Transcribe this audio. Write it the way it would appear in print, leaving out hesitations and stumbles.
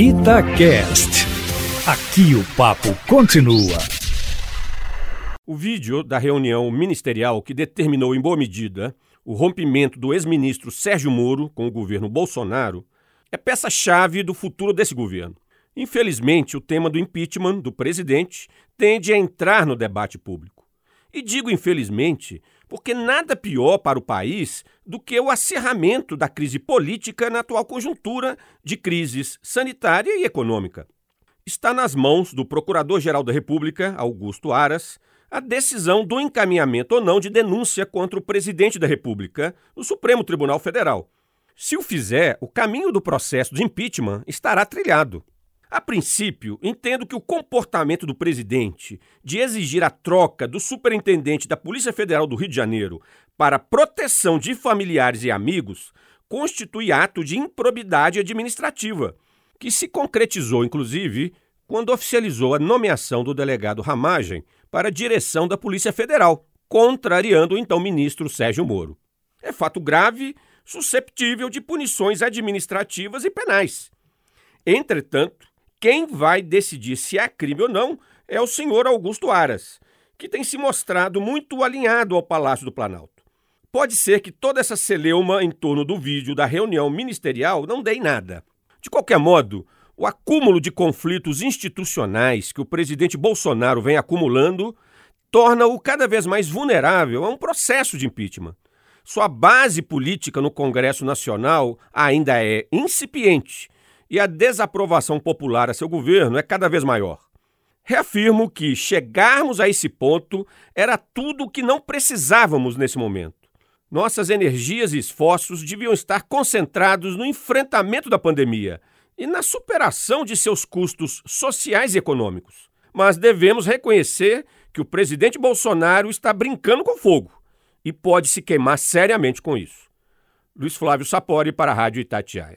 Itacast. Aqui o papo continua. O vídeo da reunião ministerial que determinou em boa medida o rompimento do ex-ministro Sérgio Moro com o governo Bolsonaro é peça-chave do futuro desse governo. Infelizmente, o tema do impeachment do presidente tende a entrar no debate público. E digo infelizmente porque nada pior para o país do que o acirramento da crise política na atual conjuntura de crises sanitária e econômica. Está nas mãos do Procurador-Geral da República, Augusto Aras, a decisão do encaminhamento ou não de denúncia contra o presidente da República no Supremo Tribunal Federal. Se o fizer, o caminho do processo de impeachment estará trilhado. A princípio, entendo que o comportamento do presidente de exigir a troca do superintendente da Polícia Federal do Rio de Janeiro para proteção de familiares e amigos constitui ato de improbidade administrativa, que se concretizou, inclusive, quando oficializou a nomeação do delegado Ramagem para a direção da Polícia Federal, contrariando o então ministro Sérgio Moro. É fato grave, susceptível de punições administrativas e penais. Entretanto, quem vai decidir se há crime ou não é o senhor Augusto Aras, que tem se mostrado muito alinhado ao Palácio do Planalto. Pode ser que toda essa celeuma em torno do vídeo da reunião ministerial não dê em nada. De qualquer modo, o acúmulo de conflitos institucionais que o presidente Bolsonaro vem acumulando torna-o cada vez mais vulnerável a um processo de impeachment. Sua base política no Congresso Nacional ainda é incipiente, e a desaprovação popular a seu governo é cada vez maior. Reafirmo que chegarmos a esse ponto era tudo o que não precisávamos nesse momento. Nossas energias e esforços deviam estar concentrados no enfrentamento da pandemia e na superação de seus custos sociais e econômicos. Mas devemos reconhecer que o presidente Bolsonaro está brincando com fogo e pode se queimar seriamente com isso. Luiz Flávio Sapori para a Rádio Itatiaia.